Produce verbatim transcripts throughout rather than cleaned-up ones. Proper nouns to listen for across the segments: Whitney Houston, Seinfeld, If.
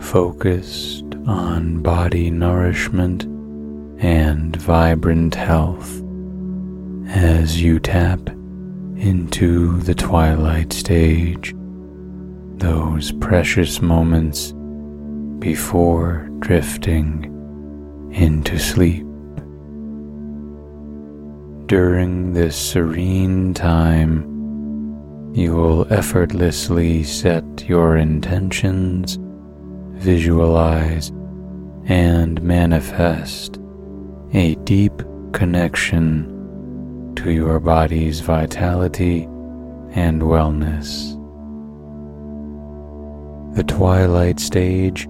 focused on body nourishment and vibrant health as you tap into the twilight stage, those precious moments before drifting into sleep. During this serene time, you will effortlessly set your intentions, visualize and manifest a deep connection to your body's vitality and wellness. The twilight stage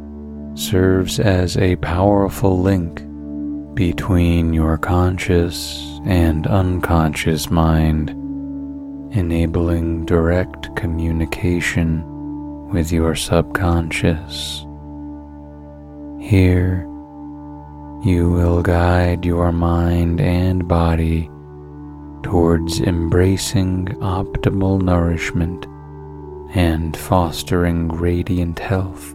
serves as a powerful link between your conscious and unconscious mind, enabling direct communication with your subconscious. Here, you will guide your mind and body towards embracing optimal nourishment and fostering radiant health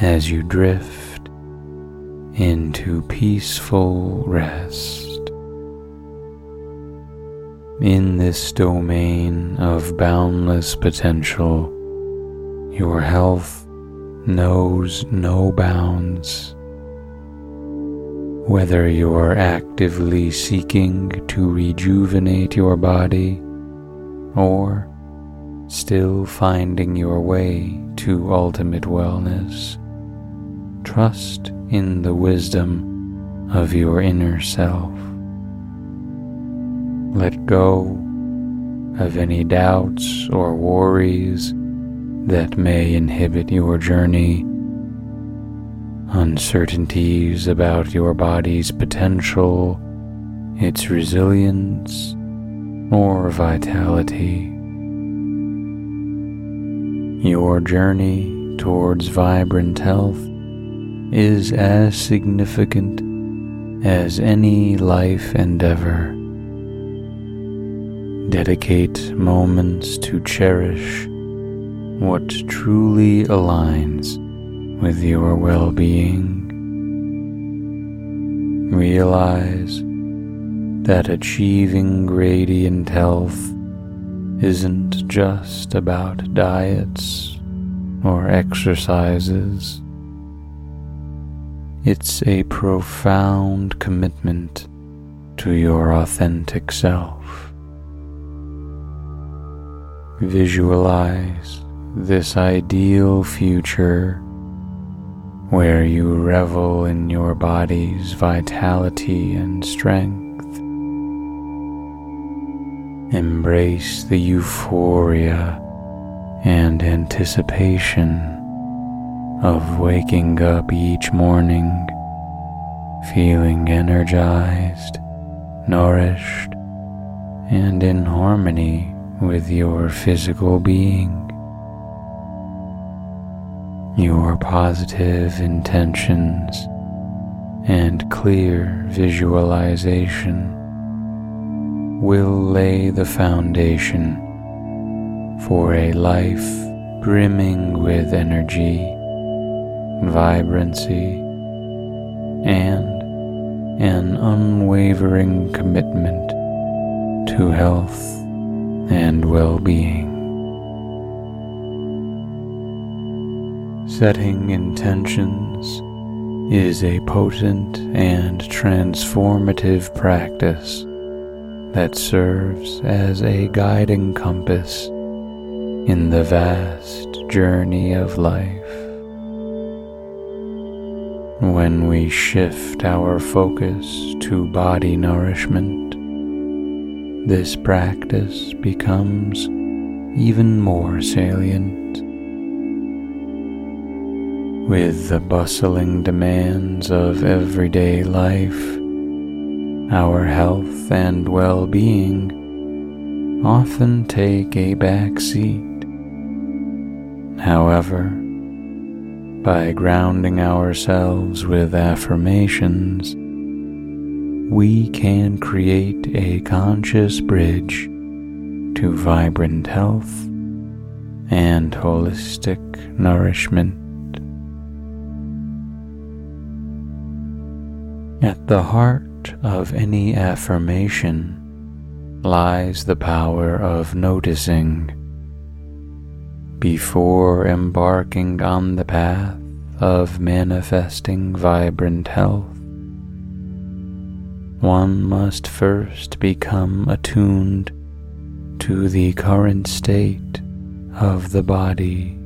as you drift into peaceful rest. In this domain of boundless potential, your health knows no bounds. Whether you're actively seeking to rejuvenate your body or still finding your way to ultimate wellness, trust in the wisdom of your inner self. Let go of any doubts or worries that may inhibit your journey, uncertainties about your body's potential, its resilience, or vitality. Your journey towards vibrant health is as significant as any life endeavor. Dedicate moments to cherish what truly aligns with your well-being. Realize that achieving radiant health isn't just about diets or exercises. It's a profound commitment to your authentic self. Visualize this ideal future where you revel in your body's vitality and strength. Embrace the euphoria and anticipation of waking up each morning, feeling energized, nourished, and in harmony with your physical being. Your positive intentions and clear visualization will lay the foundation for a life brimming with energy, vibrancy, and an unwavering commitment to health and well-being. Setting intentions is a potent and transformative practice that serves as a guiding compass in the vast journey of life. When we shift our focus to body nourishment, this practice becomes even more salient. With the bustling demands of everyday life, our health and well-being often take a back seat. However, by grounding ourselves with affirmations, we can create a conscious bridge to vibrant health and holistic nourishment. At the heart of any affirmation lies the power of noticing. Before embarking on the path of manifesting vibrant health, one must first become attuned to the current state of the body.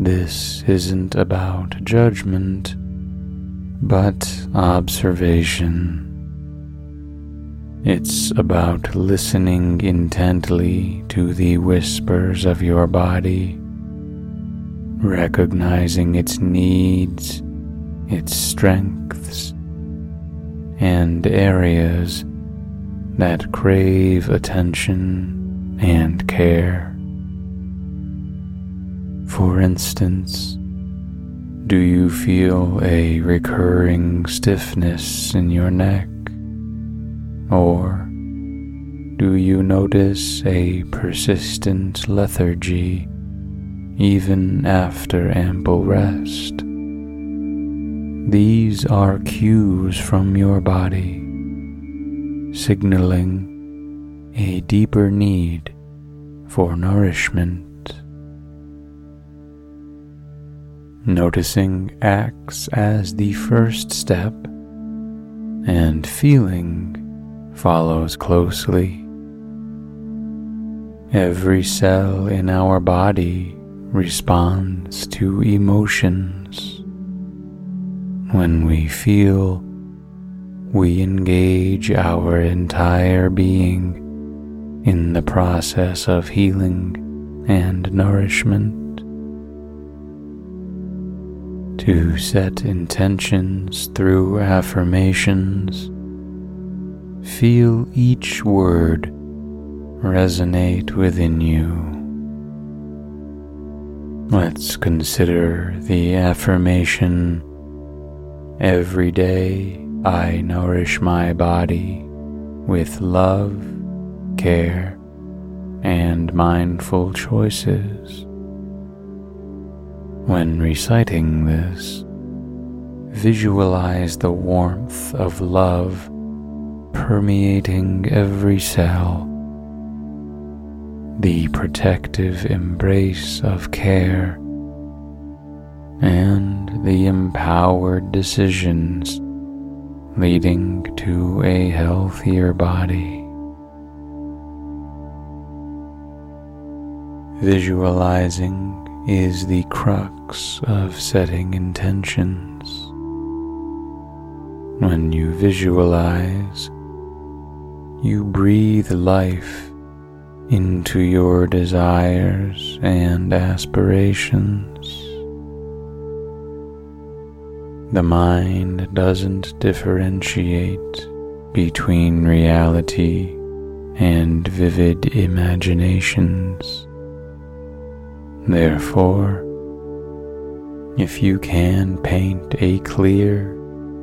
This isn't about judgment, but observation. It's about listening intently to the whispers of your body, recognizing its needs, its strengths, and areas that crave attention and care. For instance, do you feel a recurring stiffness in your neck? Or do you notice a persistent lethargy even after ample rest? These are cues from your body, signaling a deeper need for nourishment. Noticing acts as the first step, and feeling follows closely. Every cell in our body responds to emotions. When we feel, we engage our entire being in the process of healing and nourishment. To set intentions through affirmations, feel each word resonate within you. Let's consider the affirmation, "Every day I nourish my body with love, care, and mindful choices." When reciting this, visualize the warmth of love permeating every cell, the protective embrace of care, and the empowered decisions leading to a healthier body. Visualizing is the crux of setting intentions. When you visualize, you breathe life into your desires and aspirations. The mind doesn't differentiate between reality and vivid imaginations. Therefore, if you can paint a clear,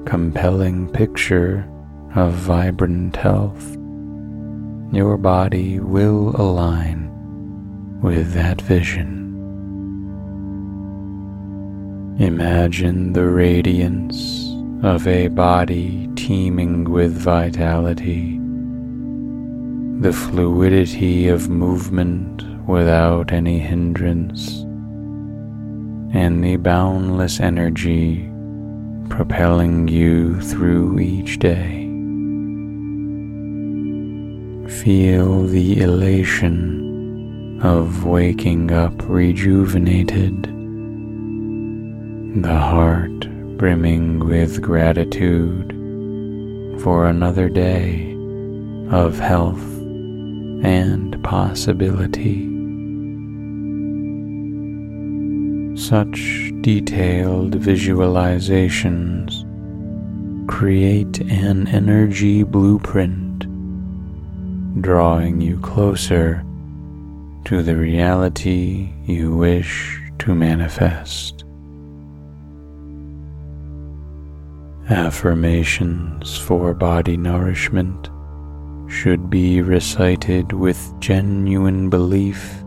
compelling picture of vibrant health, your body will align with that vision. Imagine the radiance of a body teeming with vitality, the fluidity of movement without any hindrance, and the boundless energy propelling you through each day. Feel the elation of waking up rejuvenated, the heart brimming with gratitude for another day of health and possibility. Such detailed visualizations create an energy blueprint, drawing you closer to the reality you wish to manifest. Affirmations for body nourishment should be recited with genuine belief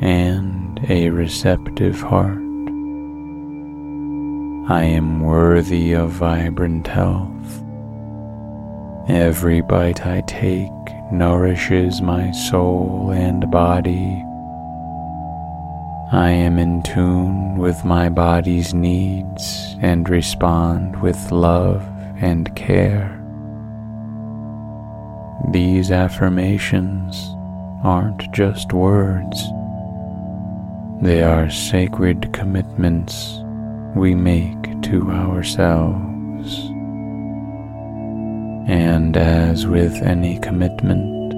and a receptive heart. I am worthy of vibrant health. Every bite I take nourishes my soul and body. I am in tune with my body's needs and respond with love and care. These affirmations aren't just words. They are sacred commitments we make to ourselves. And as with any commitment,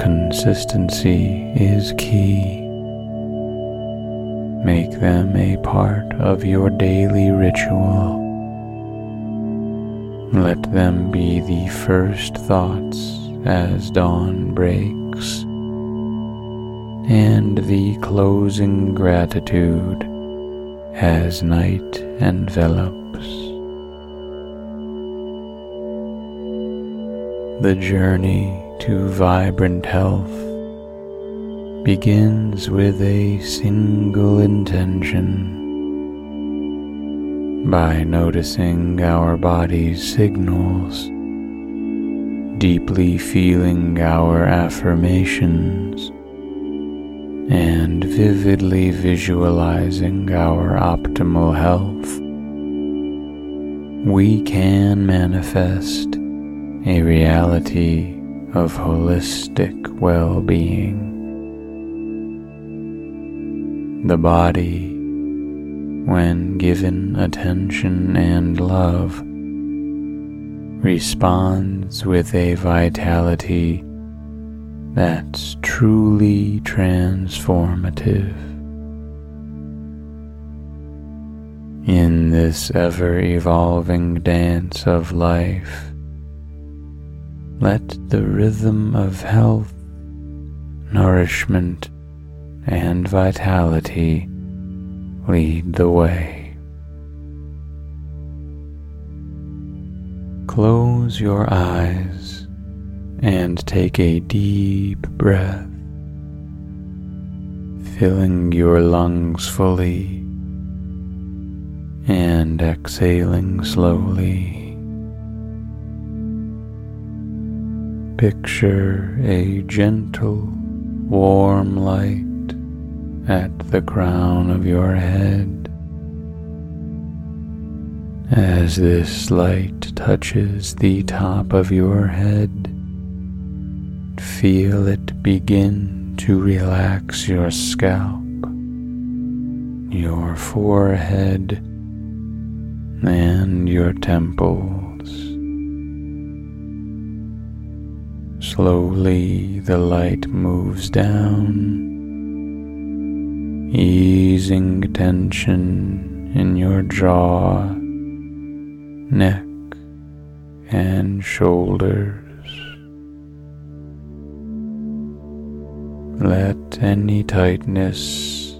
consistency is key. Make them a part of your daily ritual. Let them be the first thoughts as dawn breaks, and the closing gratitude as night envelops. The journey to vibrant health begins with a single intention. By noticing our body's signals, deeply feeling our affirmations, and vividly visualizing our optimal health, we can manifest a reality of holistic well-being. The body, when given attention and love, responds with a vitality that's truly transformative. In this ever-evolving dance of life, let the rhythm of health, nourishment, and vitality lead the way. Close your eyes and take a deep breath, filling your lungs fully and exhaling slowly. Picture a gentle, warm light at the crown of your head. As this light touches the top of your head, feel it begin to relax your scalp, your forehead, and your temples. Slowly the light moves down, easing tension in your jaw, neck, and shoulders. Let any tightness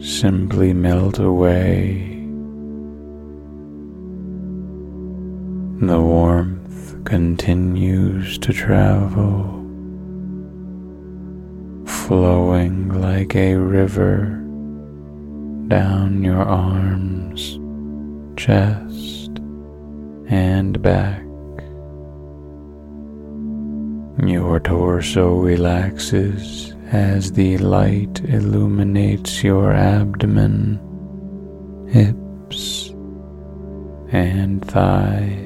simply melt away. The warmth continues to travel, flowing like a river down your arms, chest, and back. Your torso relaxes as the light illuminates your abdomen, hips, and thighs.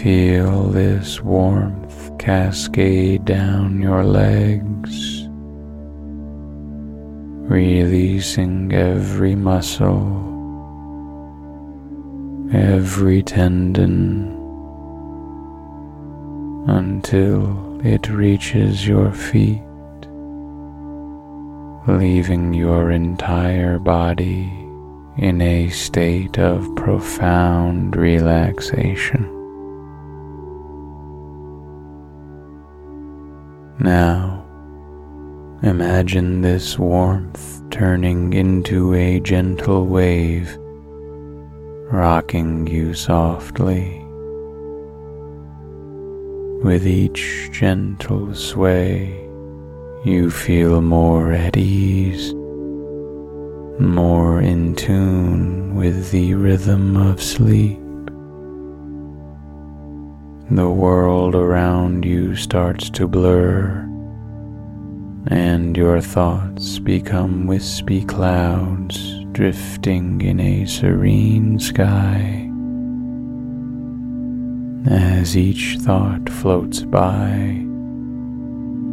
Feel this warmth cascade down your legs, releasing every muscle, every tendon, until it reaches your feet, leaving your entire body in a state of profound relaxation. Now, imagine this warmth turning into a gentle wave, rocking you softly. With each gentle sway, you feel more at ease, more in tune with the rhythm of sleep. The world around you starts to blur, and your thoughts become wispy clouds drifting in a serene sky. As each thought floats by,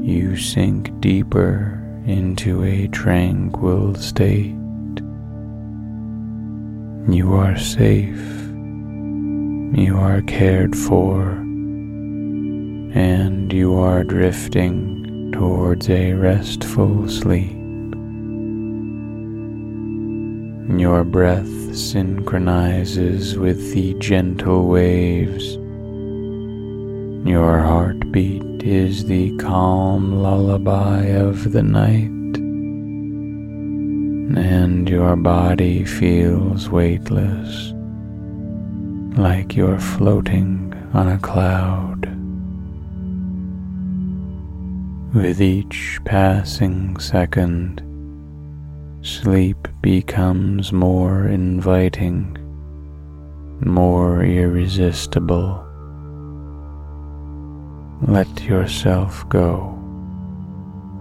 you sink deeper into a tranquil state. You are safe, you are cared for, and you are drifting towards a restful sleep. Your breath synchronizes with the gentle waves. Your heartbeat is the calm lullaby of the night, and your body feels weightless, like you're floating on a cloud. With each passing second, sleep becomes more inviting, more irresistible. Let yourself go,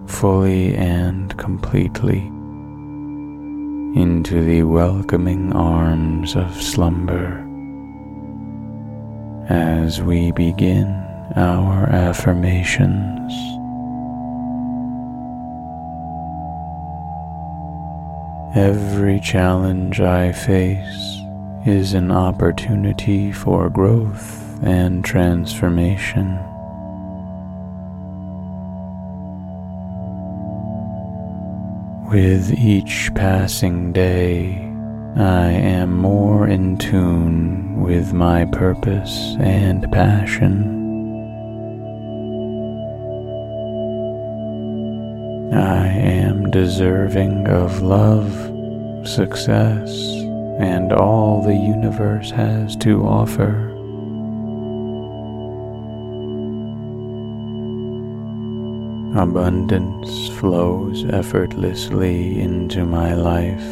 fully and completely, into the welcoming arms of slumber, as we begin our affirmations. Every challenge I face is an opportunity for growth and transformation. With each passing day, I am more in tune with my purpose and passion. I am deserving of love, success, and all the universe has to offer. Abundance flows effortlessly into my life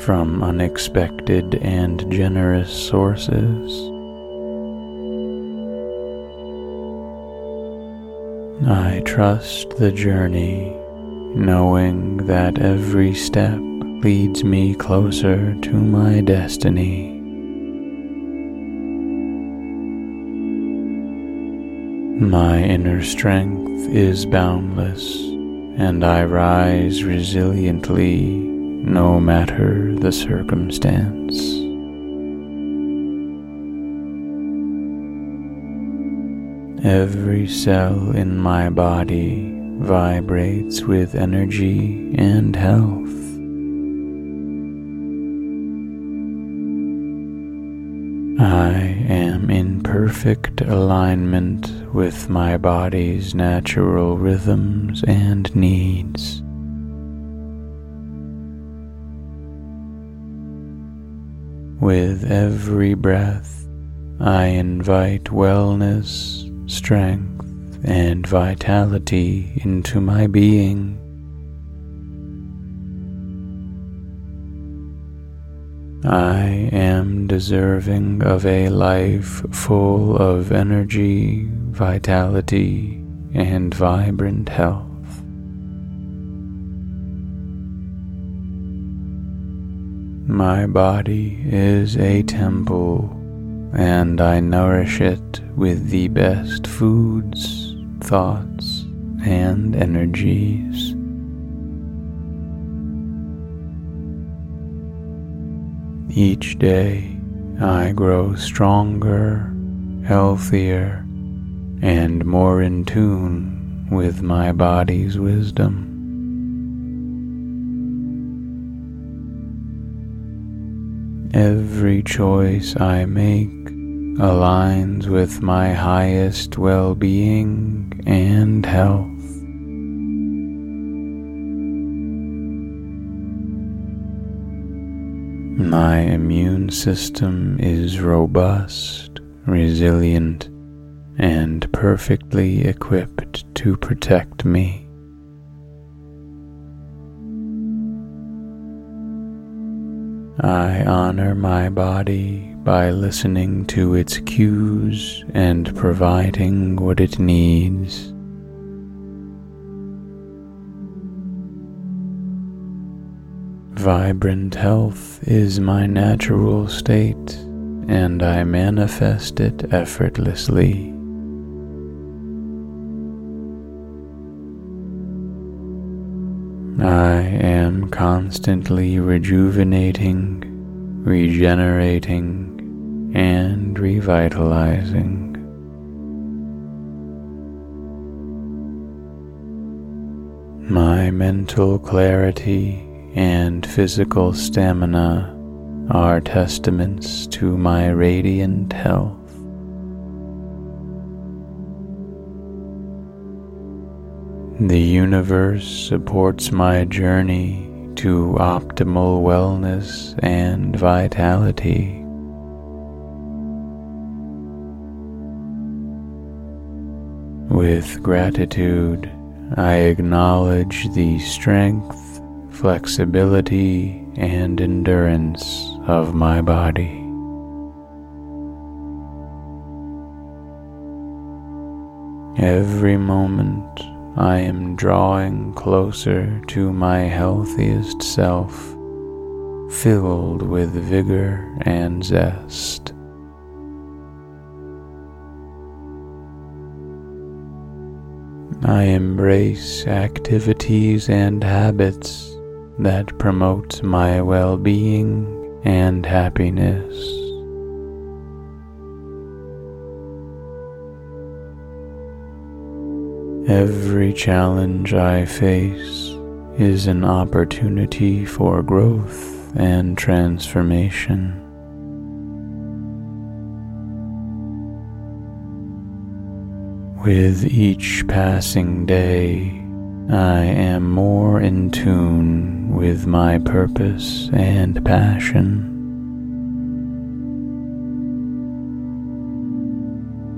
from unexpected and generous sources. I trust the journey, knowing that every step leads me closer to my destiny. My inner strength is boundless, and I rise resiliently no matter the circumstance. Every cell in my body vibrates with energy and health. I am in perfect alignment with my body's natural rhythms and needs. With every breath, I invite wellness, strength, and vitality into my being. I am deserving of a life full of energy, vitality, and vibrant health. My body is a temple, and I nourish it with the best foods, thoughts, and energies. Each day, I grow stronger, healthier, and more in tune with my body's wisdom. Every choice I make aligns with my highest well-being and health. My immune system is robust, resilient, and perfectly equipped to protect me. I honor my body by listening to its cues and providing what it needs. Vibrant health is my natural state, and I manifest it effortlessly. I am constantly rejuvenating, regenerating, and revitalizing. My mental clarity and physical stamina are testaments to my radiant health. The universe supports my journey to optimal wellness and vitality. With gratitude, I acknowledge the strength, flexibility, and endurance of my body. Every moment I am drawing closer to my healthiest self, filled with vigor and zest. I embrace activities and habits that promotes my well-being and happiness. Every challenge I face is an opportunity for growth and transformation. With each passing day, I am more in tune with my purpose and passion.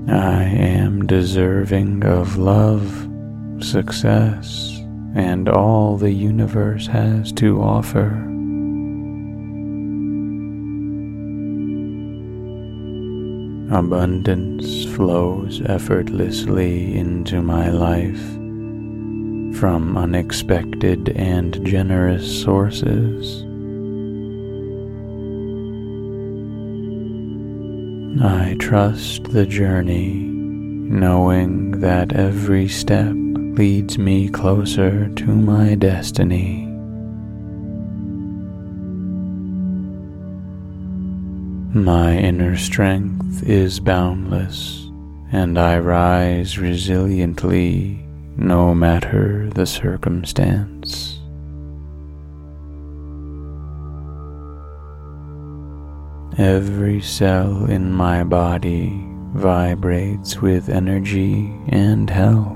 I am deserving of love, success, and all the universe has to offer. Abundance flows effortlessly into my life from unexpected and generous sources. I trust the journey, knowing that every step leads me closer to my destiny. My inner strength is boundless, and I rise resiliently no matter the circumstance. Every cell in my body vibrates with energy and health.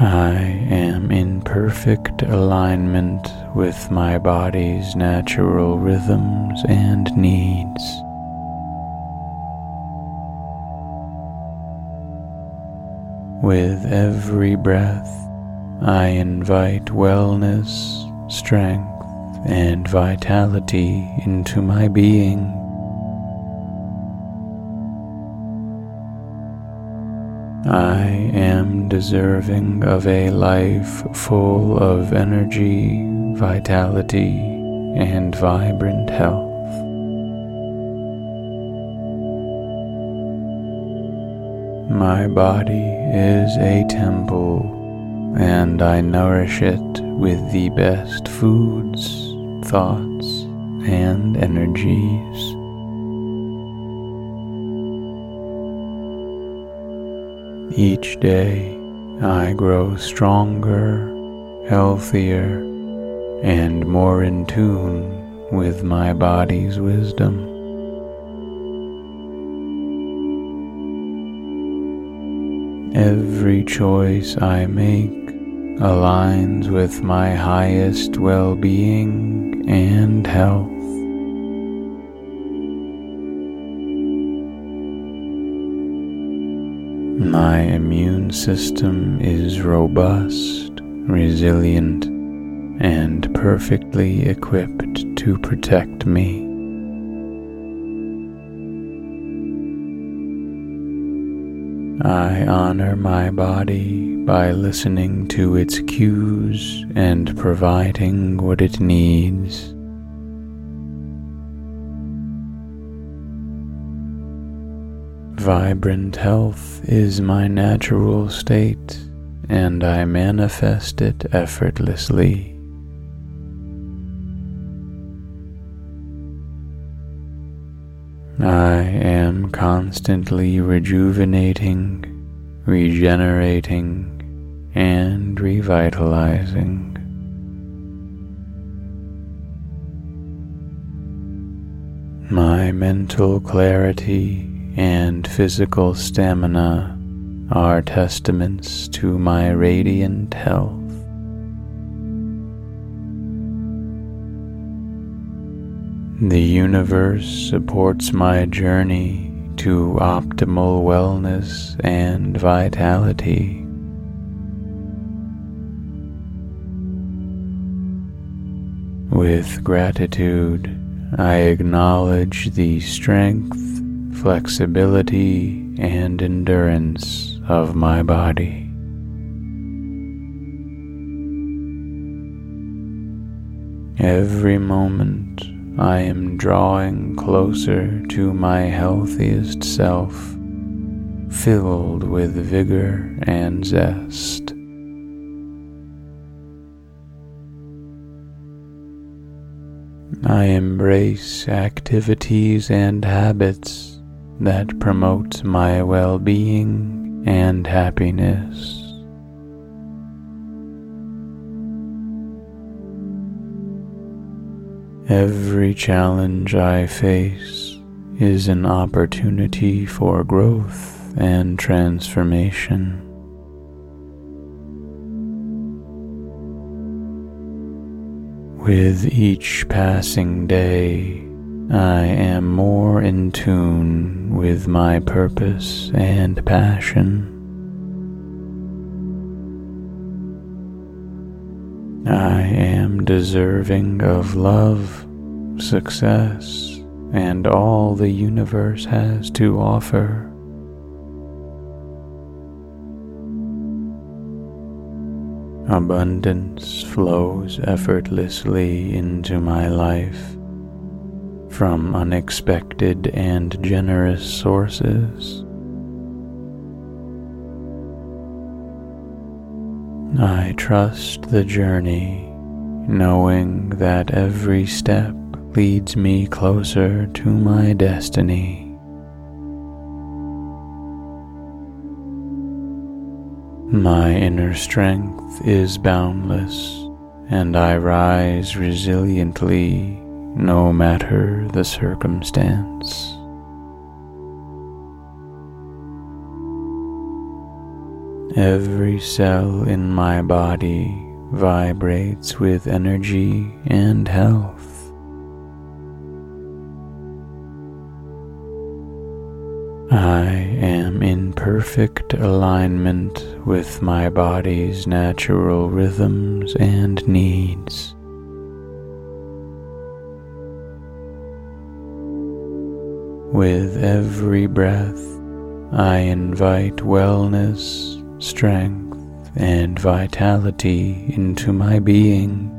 I am in perfect alignment with my body's natural rhythms and needs. With every breath, I invite wellness, strength, and vitality into my being. I am deserving of a life full of energy, vitality, and vibrant health. My body is a temple, and I nourish it with the best foods, thoughts, and energies. Each day, I grow stronger, healthier, and more in tune with my body's wisdom. Every choice I make aligns with my highest well-being and health. My immune system is robust, resilient, and perfectly equipped to protect me. I honor my body by listening to its cues and providing what it needs. Vibrant health is my natural state, and I manifest it effortlessly. I am constantly rejuvenating, regenerating, and revitalizing. My mental clarity and physical stamina are testaments to my radiant health. The universe supports my journey to optimal wellness and vitality. With gratitude, I acknowledge the strength, flexibility, and endurance of my body. Every moment I am drawing closer to my healthiest self, filled with vigor and zest. I embrace activities and habits that promotes my well-being and happiness. Every challenge I face is an opportunity for growth and transformation. With each passing day, I am more in tune with my purpose and passion. I am deserving of love, success, and all the universe has to offer. Abundance flows effortlessly into my life from unexpected and generous sources. I trust the journey, knowing that every step leads me closer to my destiny. My inner strength is boundless, and I rise resiliently no matter the circumstance. Every cell in my body vibrates with energy and health. I am in perfect alignment with my body's natural rhythms and needs. With every breath, I invite wellness, strength, and vitality into my being.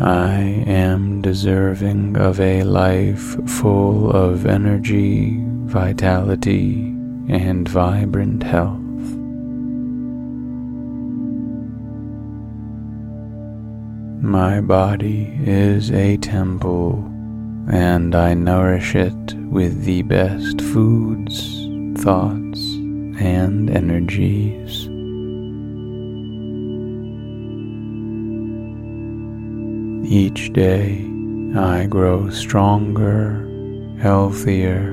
I am deserving of a life full of energy, vitality, and vibrant health. My body is a temple, and I nourish it with the best foods, thoughts, and energies. Each day I grow stronger, healthier,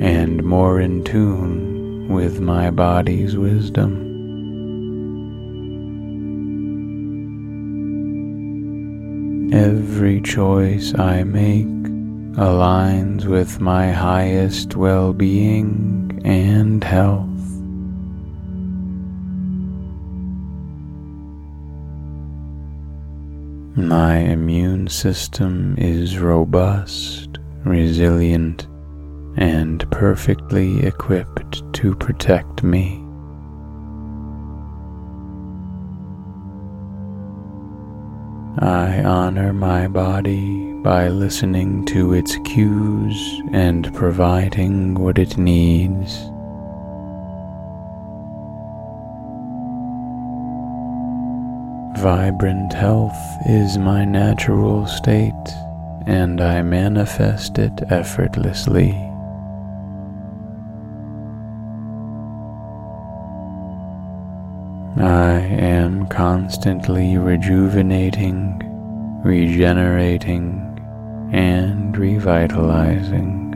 and more in tune with my body's wisdom. Every choice I make aligns with my highest well-being and health. My immune system is robust, resilient, and perfectly equipped to protect me. I honor my body by listening to its cues and providing what it needs. Vibrant health is my natural state, and I manifest it effortlessly. I am constantly rejuvenating, regenerating, and revitalizing.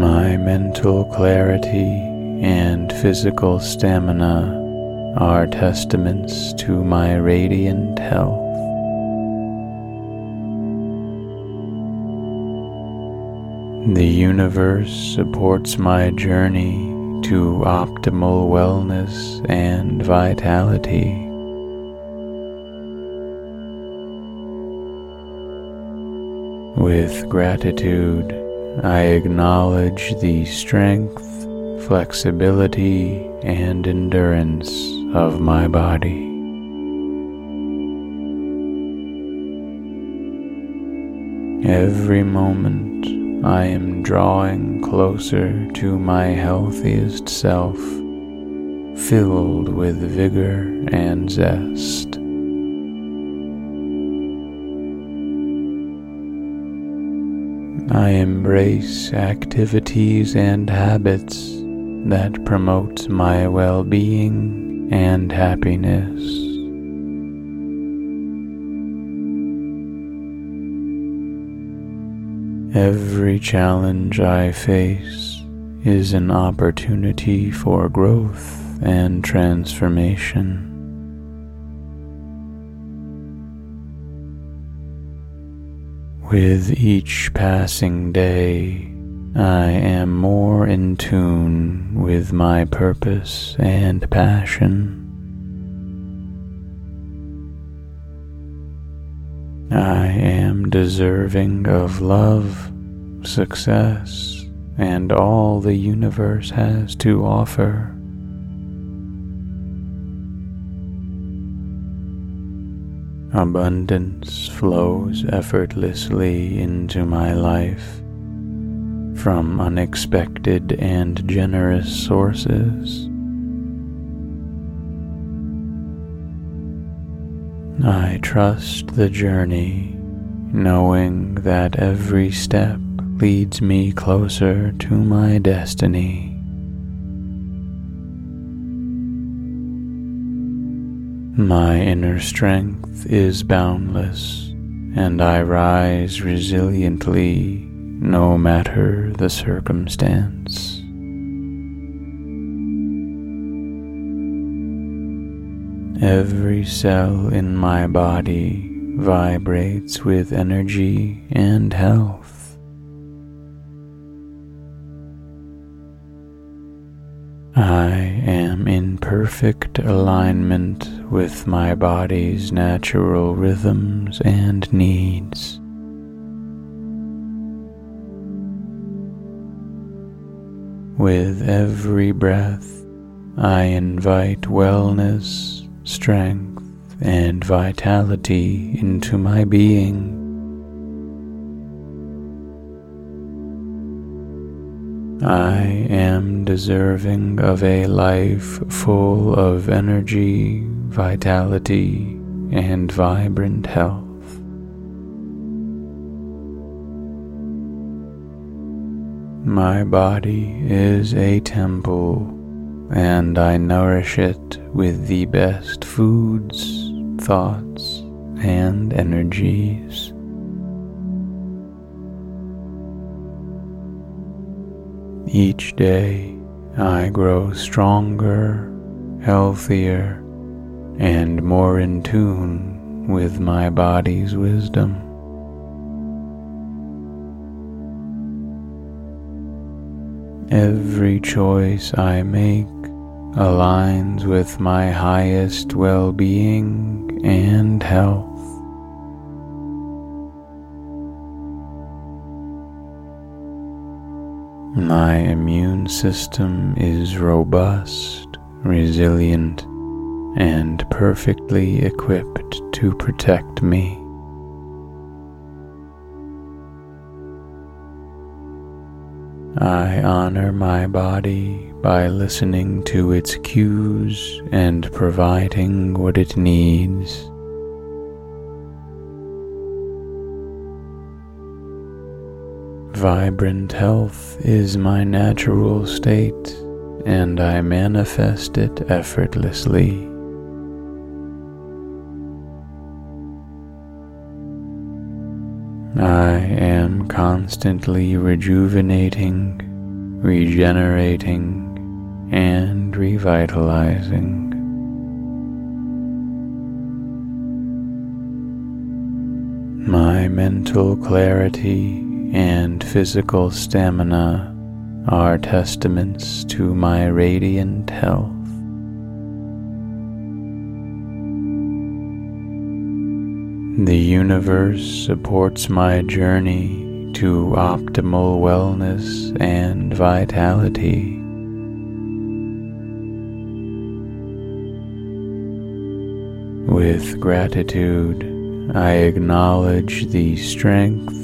My mental clarity and physical stamina are testaments to my radiant health. The universe supports my journey to optimal wellness and vitality. With gratitude, I acknowledge the strength, flexibility, and endurance of my body. Every moment, I am drawing closer to my healthiest self, filled with vigor and zest. I embrace activities and habits that promote my well-being and happiness. Every challenge I face is an opportunity for growth and transformation. With each passing day, I am more in tune with my purpose and passion. I am deserving of love, success, and all the universe has to offer. Abundance flows effortlessly into my life from unexpected and generous sources. I trust the journey, knowing that every step leads me closer to my destiny. My inner strength is boundless, and I rise resiliently no matter the circumstance. Every cell in my body vibrates with energy and health. I am in perfect alignment with my body's natural rhythms and needs. With every breath, I invite wellness, strength, and vitality into my being. I am deserving of a life full of energy, vitality, and vibrant health. My body is a temple, and I nourish it with the best foods, thoughts, and energies. Each day I grow stronger, healthier, and more in tune with my body's wisdom. Every choice I make aligns with my highest well-being and health. My immune system is robust, resilient, and perfectly equipped to protect me. I honor my body by listening to its cues and providing what it needs. Vibrant health is my natural state, and I manifest it effortlessly. I am constantly rejuvenating, regenerating, and revitalizing. My mental clarity and physical stamina are testaments to my radiant health. The universe supports my journey to optimal wellness and vitality. With gratitude, I acknowledge the strength,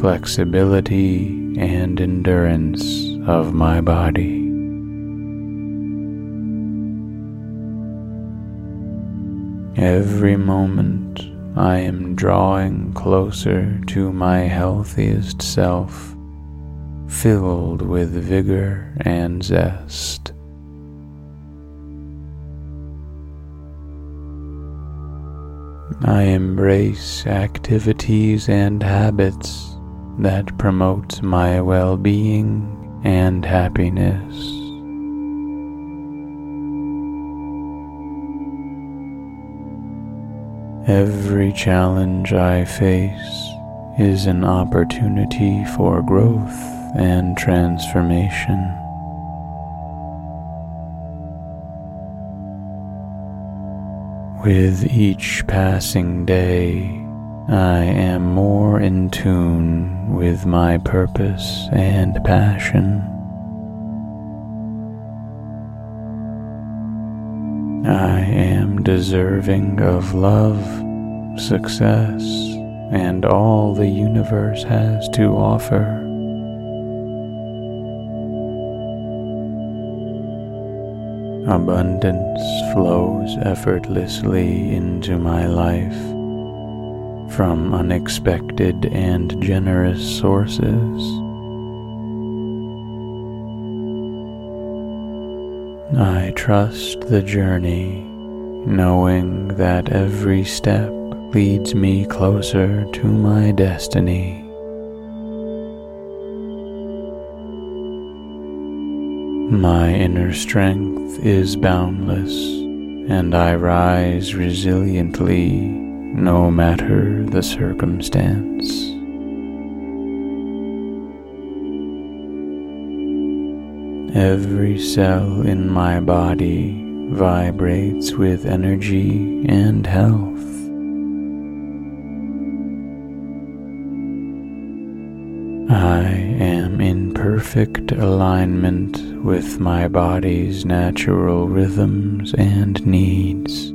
flexibility, and endurance of my body. Every moment, I am drawing closer to my healthiest self, filled with vigor and zest. I embrace activities and habits that promote my well-being and happiness. Every challenge I face is an opportunity for growth and transformation. With each passing day, I am more in tune with my purpose and passion. I am deserving of love, success, and all the universe has to offer. Abundance flows effortlessly into my life from unexpected and generous sources. I trust the journey, knowing that every step leads me closer to my destiny. My inner strength is boundless, and I rise resiliently no matter the circumstance. Every cell in my body vibrates with energy and health. I am in perfect alignment with my body's natural rhythms and needs.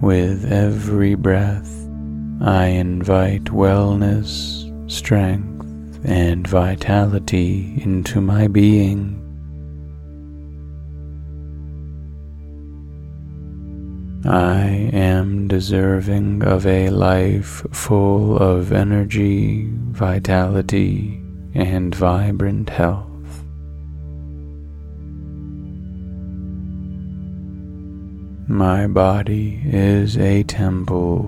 With every breath, I invite wellness, strength, and vitality into my being. I am deserving of a life full of energy, vitality, and vibrant health. My body is a temple,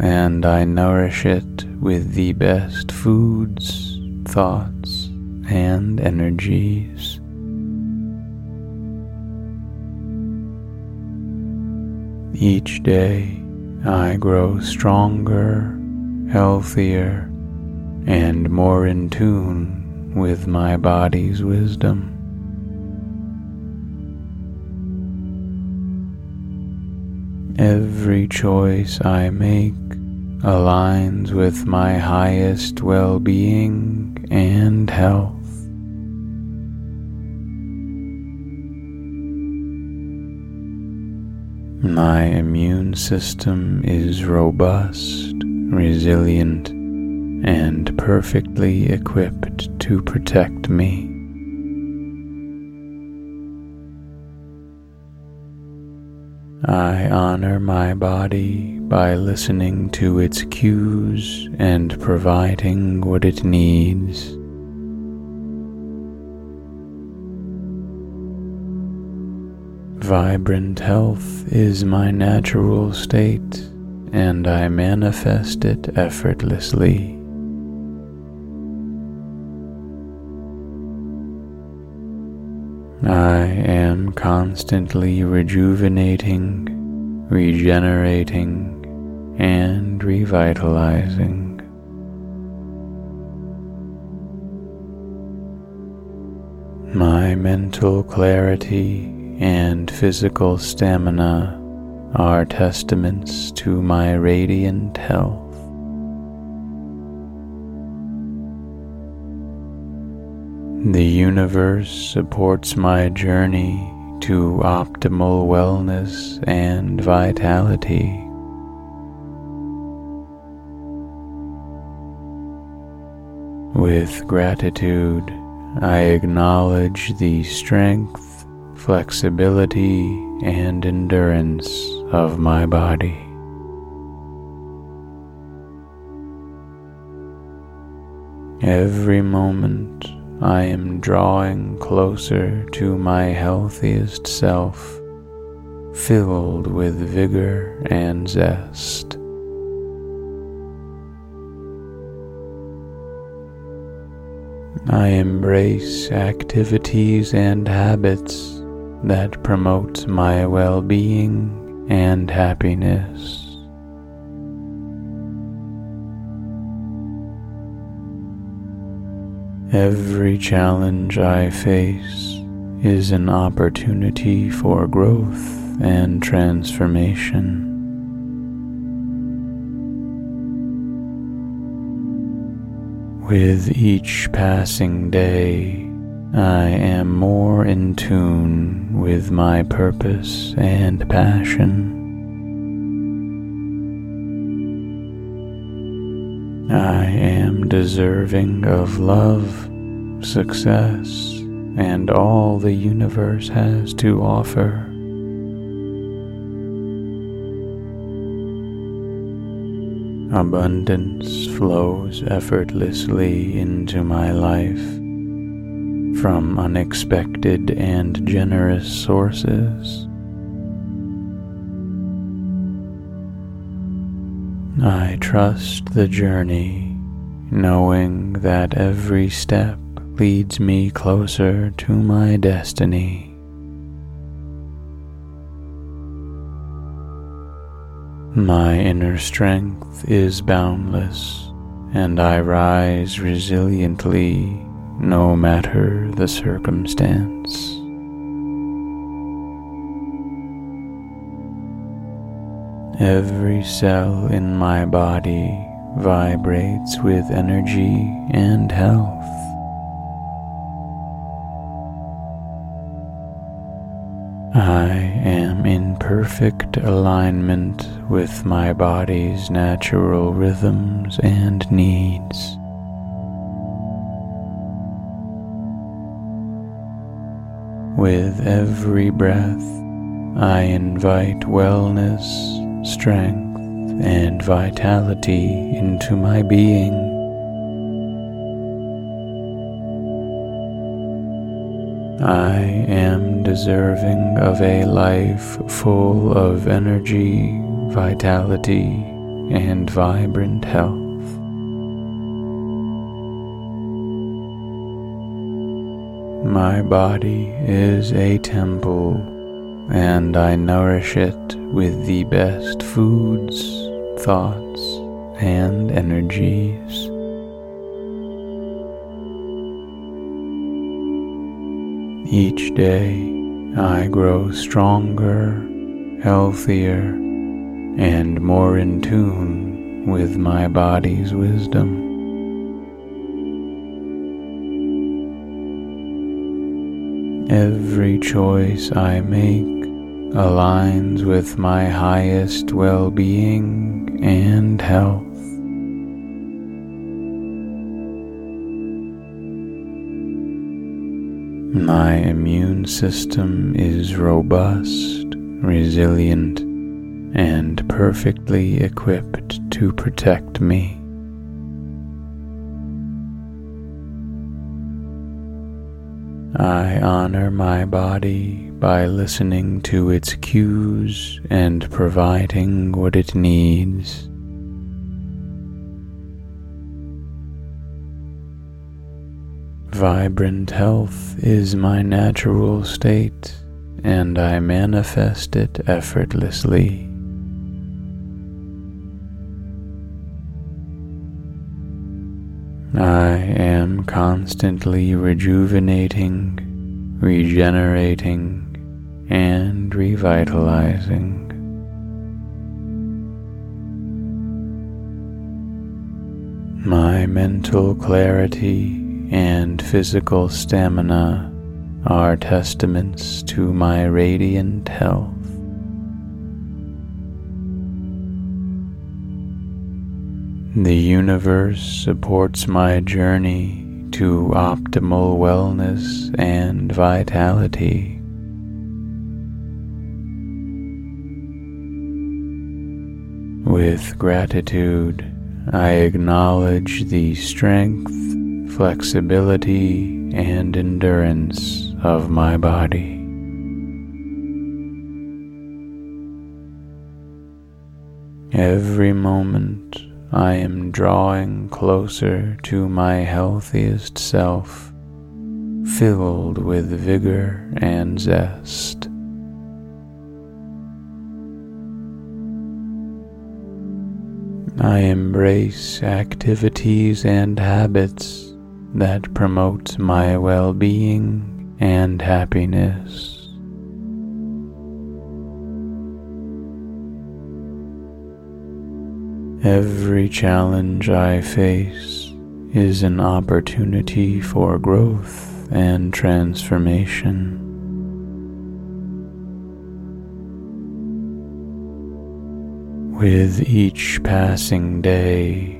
and I nourish it with the best foods, thoughts, and energies. Each day, I grow stronger, healthier, and more in tune with my body's wisdom. Every choice I make aligns with my highest well-being and health. My immune system is robust, resilient, and perfectly equipped to protect me. I honor my body by listening to its cues and providing what it needs. Vibrant health is my natural state, and I manifest it effortlessly. I am constantly rejuvenating, regenerating, and revitalizing. My mental clarity and physical stamina are testaments to my radiant health. The universe supports my journey to optimal wellness and vitality. With gratitude, I acknowledge the strength, flexibility, and endurance of my body. Every moment, I am drawing closer to my healthiest self, filled with vigor and zest. I embrace activities and habits that promote my well-being and happiness. Every challenge I face is an opportunity for growth and transformation. With each passing day, I am more in tune with my purpose and passion. I am deserving of love, success, and all the universe has to offer. Abundance flows effortlessly into my life from unexpected and generous sources. I trust the journey, knowing that every step leads me closer to my destiny. My inner strength is boundless, and I rise resiliently no matter the circumstance. Every cell in my body vibrates with energy and health. I am in perfect alignment with my body's natural rhythms and needs. With every breath, I invite wellness, strength, and vitality into my being. I am deserving of a life full of energy, vitality, and vibrant health. My body is a temple, and I nourish it with the best foods, thoughts, and energies. Each day, I grow stronger, healthier, and more in tune with my body's wisdom. Every choice I make aligns with my highest well-being and health. My immune system is robust, resilient, and perfectly equipped to protect me. I honor my body by listening to its cues and providing what it needs. Vibrant health is my natural state, and I manifest it effortlessly. I am constantly rejuvenating, regenerating, and revitalizing. My mental clarity and physical stamina are testaments to my radiant health. The universe supports my journey to optimal wellness and vitality. With gratitude, I acknowledge the strength, flexibility, and endurance of my body. Every moment, I am drawing closer to my healthiest self, filled with vigor and zest. I embrace activities and habits that promote my well-being and happiness. Every challenge I face is an opportunity for growth and transformation. With each passing day,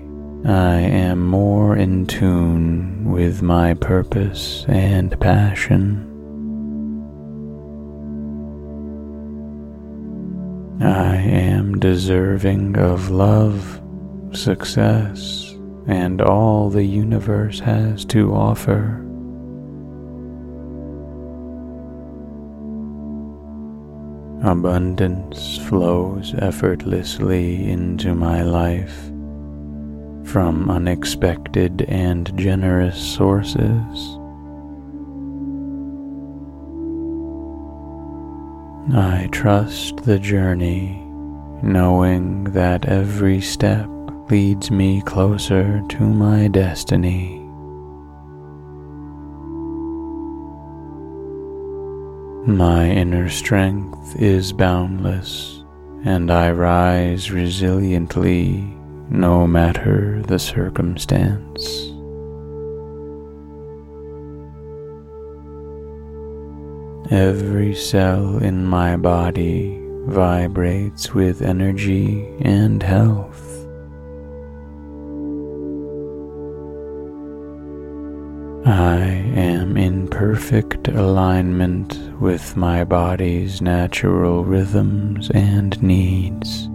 I am more in tune with my purpose and passion. I am deserving of love, success, and all the universe has to offer. Abundance flows effortlessly into my life from unexpected and generous sources. I trust the journey, knowing that every step leads me closer to my destiny. My inner strength is boundless, and I rise resiliently no matter the circumstance. Every cell in my body vibrates with energy and health. I am in perfect alignment with my body's natural rhythms and needs.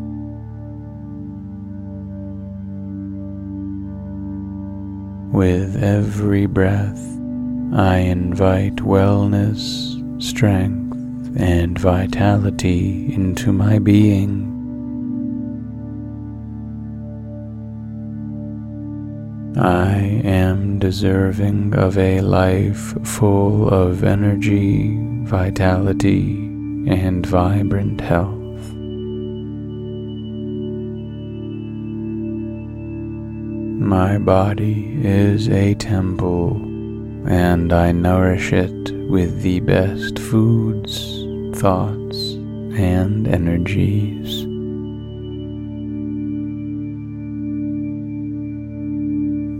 With every breath, I invite wellness, strength, and vitality into my being. I am deserving of a life full of energy, vitality, and vibrant health. My body is a temple, and I nourish it with the best foods, thoughts, and energies.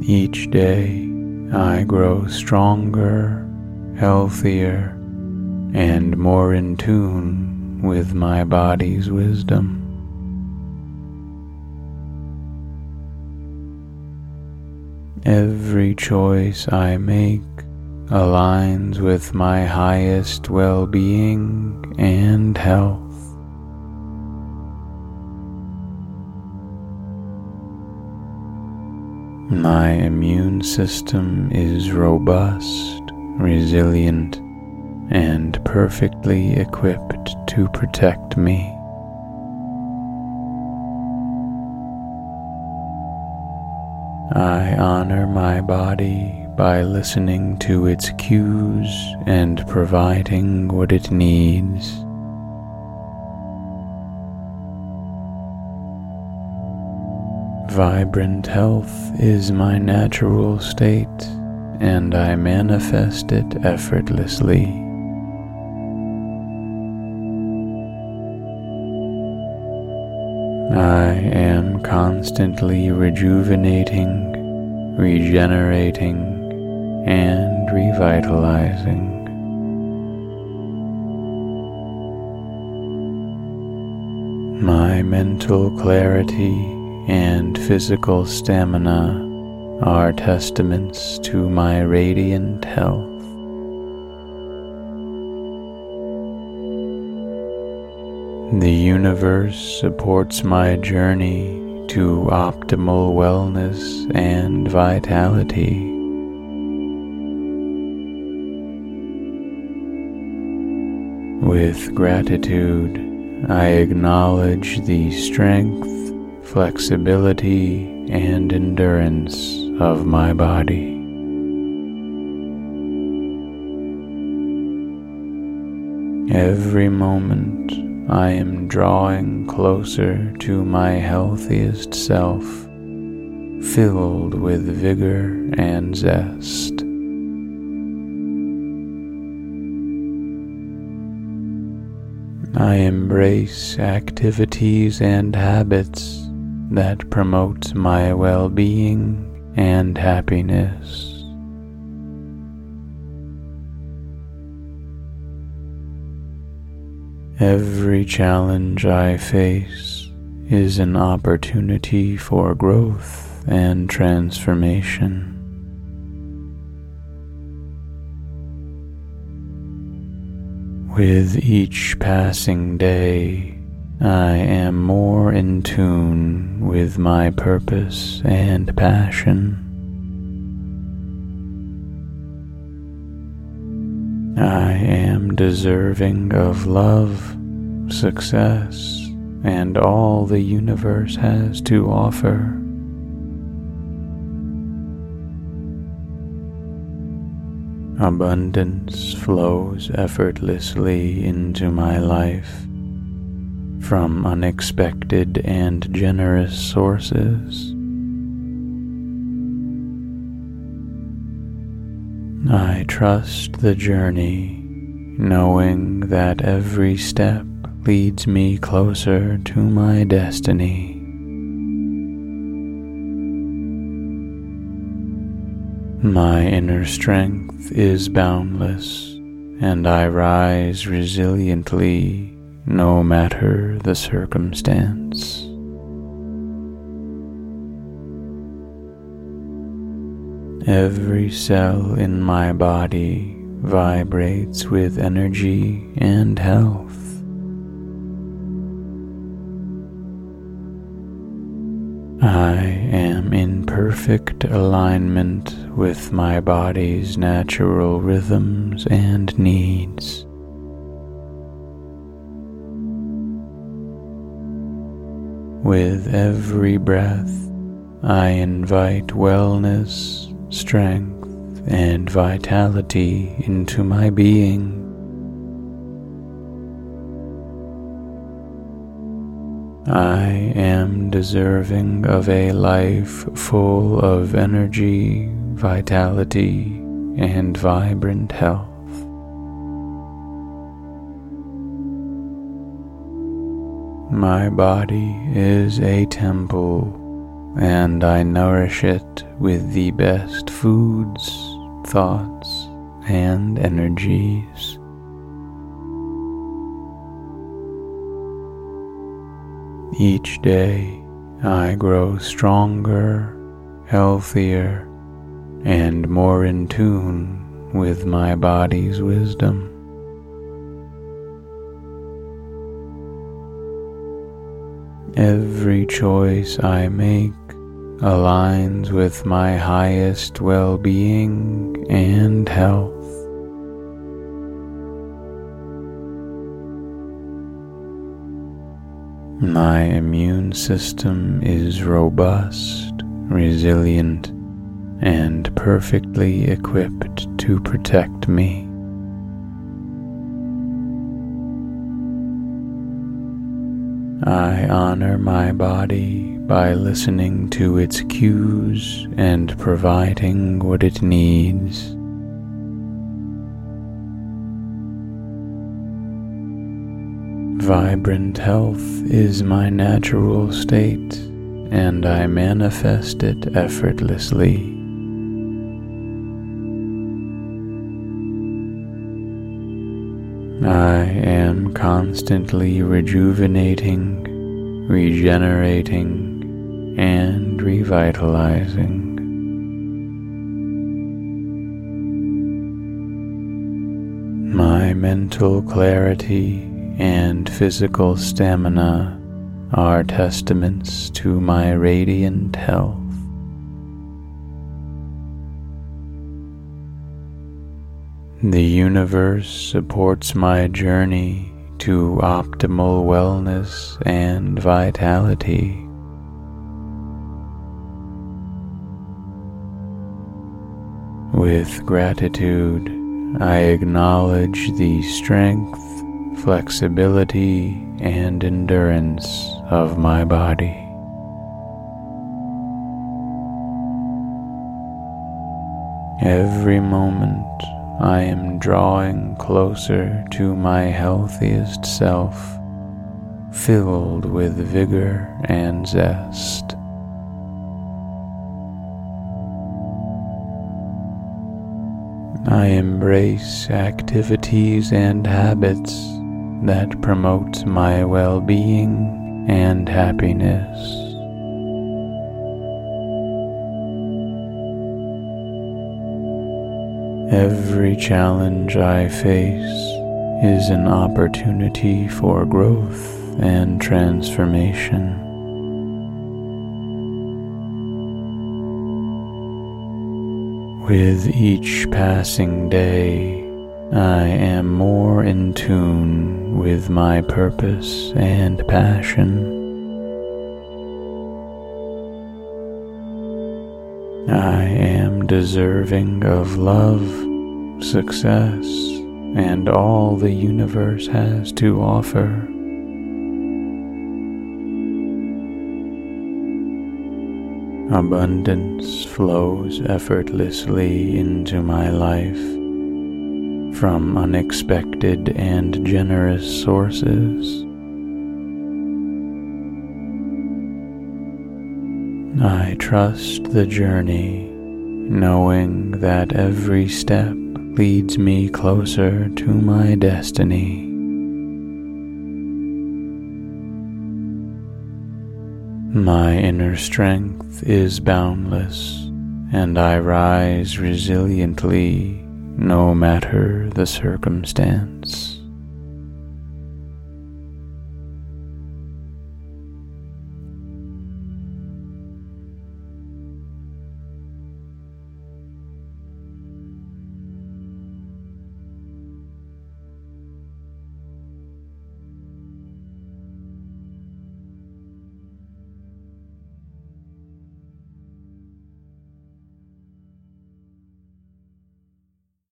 Each day, I grow stronger, healthier, and more in tune with my body's wisdom. Every choice I make aligns with my highest well-being and health. My immune system is robust, resilient, and perfectly equipped to protect me. I honor my body by listening to its cues and providing what it needs. Vibrant health is my natural state, and I manifest it effortlessly. I am constantly rejuvenating, regenerating, and revitalizing. My mental clarity and physical stamina are testaments to my radiant health. The universe supports my journey to optimal wellness and vitality. With gratitude, I acknowledge the strength, flexibility, and endurance of my body. Every moment I am drawing closer to my healthiest self, filled with vigor and zest. I embrace activities and habits that promotes my well-being and happiness. Every challenge I face is an opportunity for growth and transformation. With each passing day, I am more in tune with my purpose and passion. I am deserving of love, success, and all the universe has to offer. Abundance flows effortlessly into my life from unexpected and generous sources. I trust the journey, knowing that every step leads me closer to my destiny. My inner strength is boundless, and I rise resiliently no matter the circumstance. Every cell in my body vibrates with energy and health. I am in perfect alignment with my body's natural rhythms and needs. With every breath, I invite wellness, strength, and vitality into my being. I am deserving of a life full of energy, vitality, and vibrant health. My body is a temple, and I nourish it with the best foods, thoughts, and energies. Each day, I grow stronger, healthier, and more in tune with my body's wisdom. Every choice I make aligns with my highest well-being and health. My immune system is robust, resilient, and perfectly equipped to protect me. I honor my body by listening to its cues and providing what it needs. Vibrant health is my natural state, and I manifest it effortlessly. I am constantly rejuvenating, regenerating, and revitalizing. My mental clarity and physical stamina are testaments to my radiant health. The universe supports my journey to optimal wellness and vitality. With gratitude, I acknowledge the strength, flexibility, and endurance of my body. Every moment, I am drawing closer to my healthiest self, filled with vigor and zest. I embrace activities and habits that promote my well-being and happiness. Every challenge I face is an opportunity for growth and transformation. With each passing day, I am more in tune with my purpose and passion. I am deserving of love, success, and all the universe has to offer. Abundance flows effortlessly into my life from unexpected and generous sources. I trust the journey, knowing that every step leads me closer to my destiny. My inner strength is boundless, and I rise resiliently no matter the circumstance.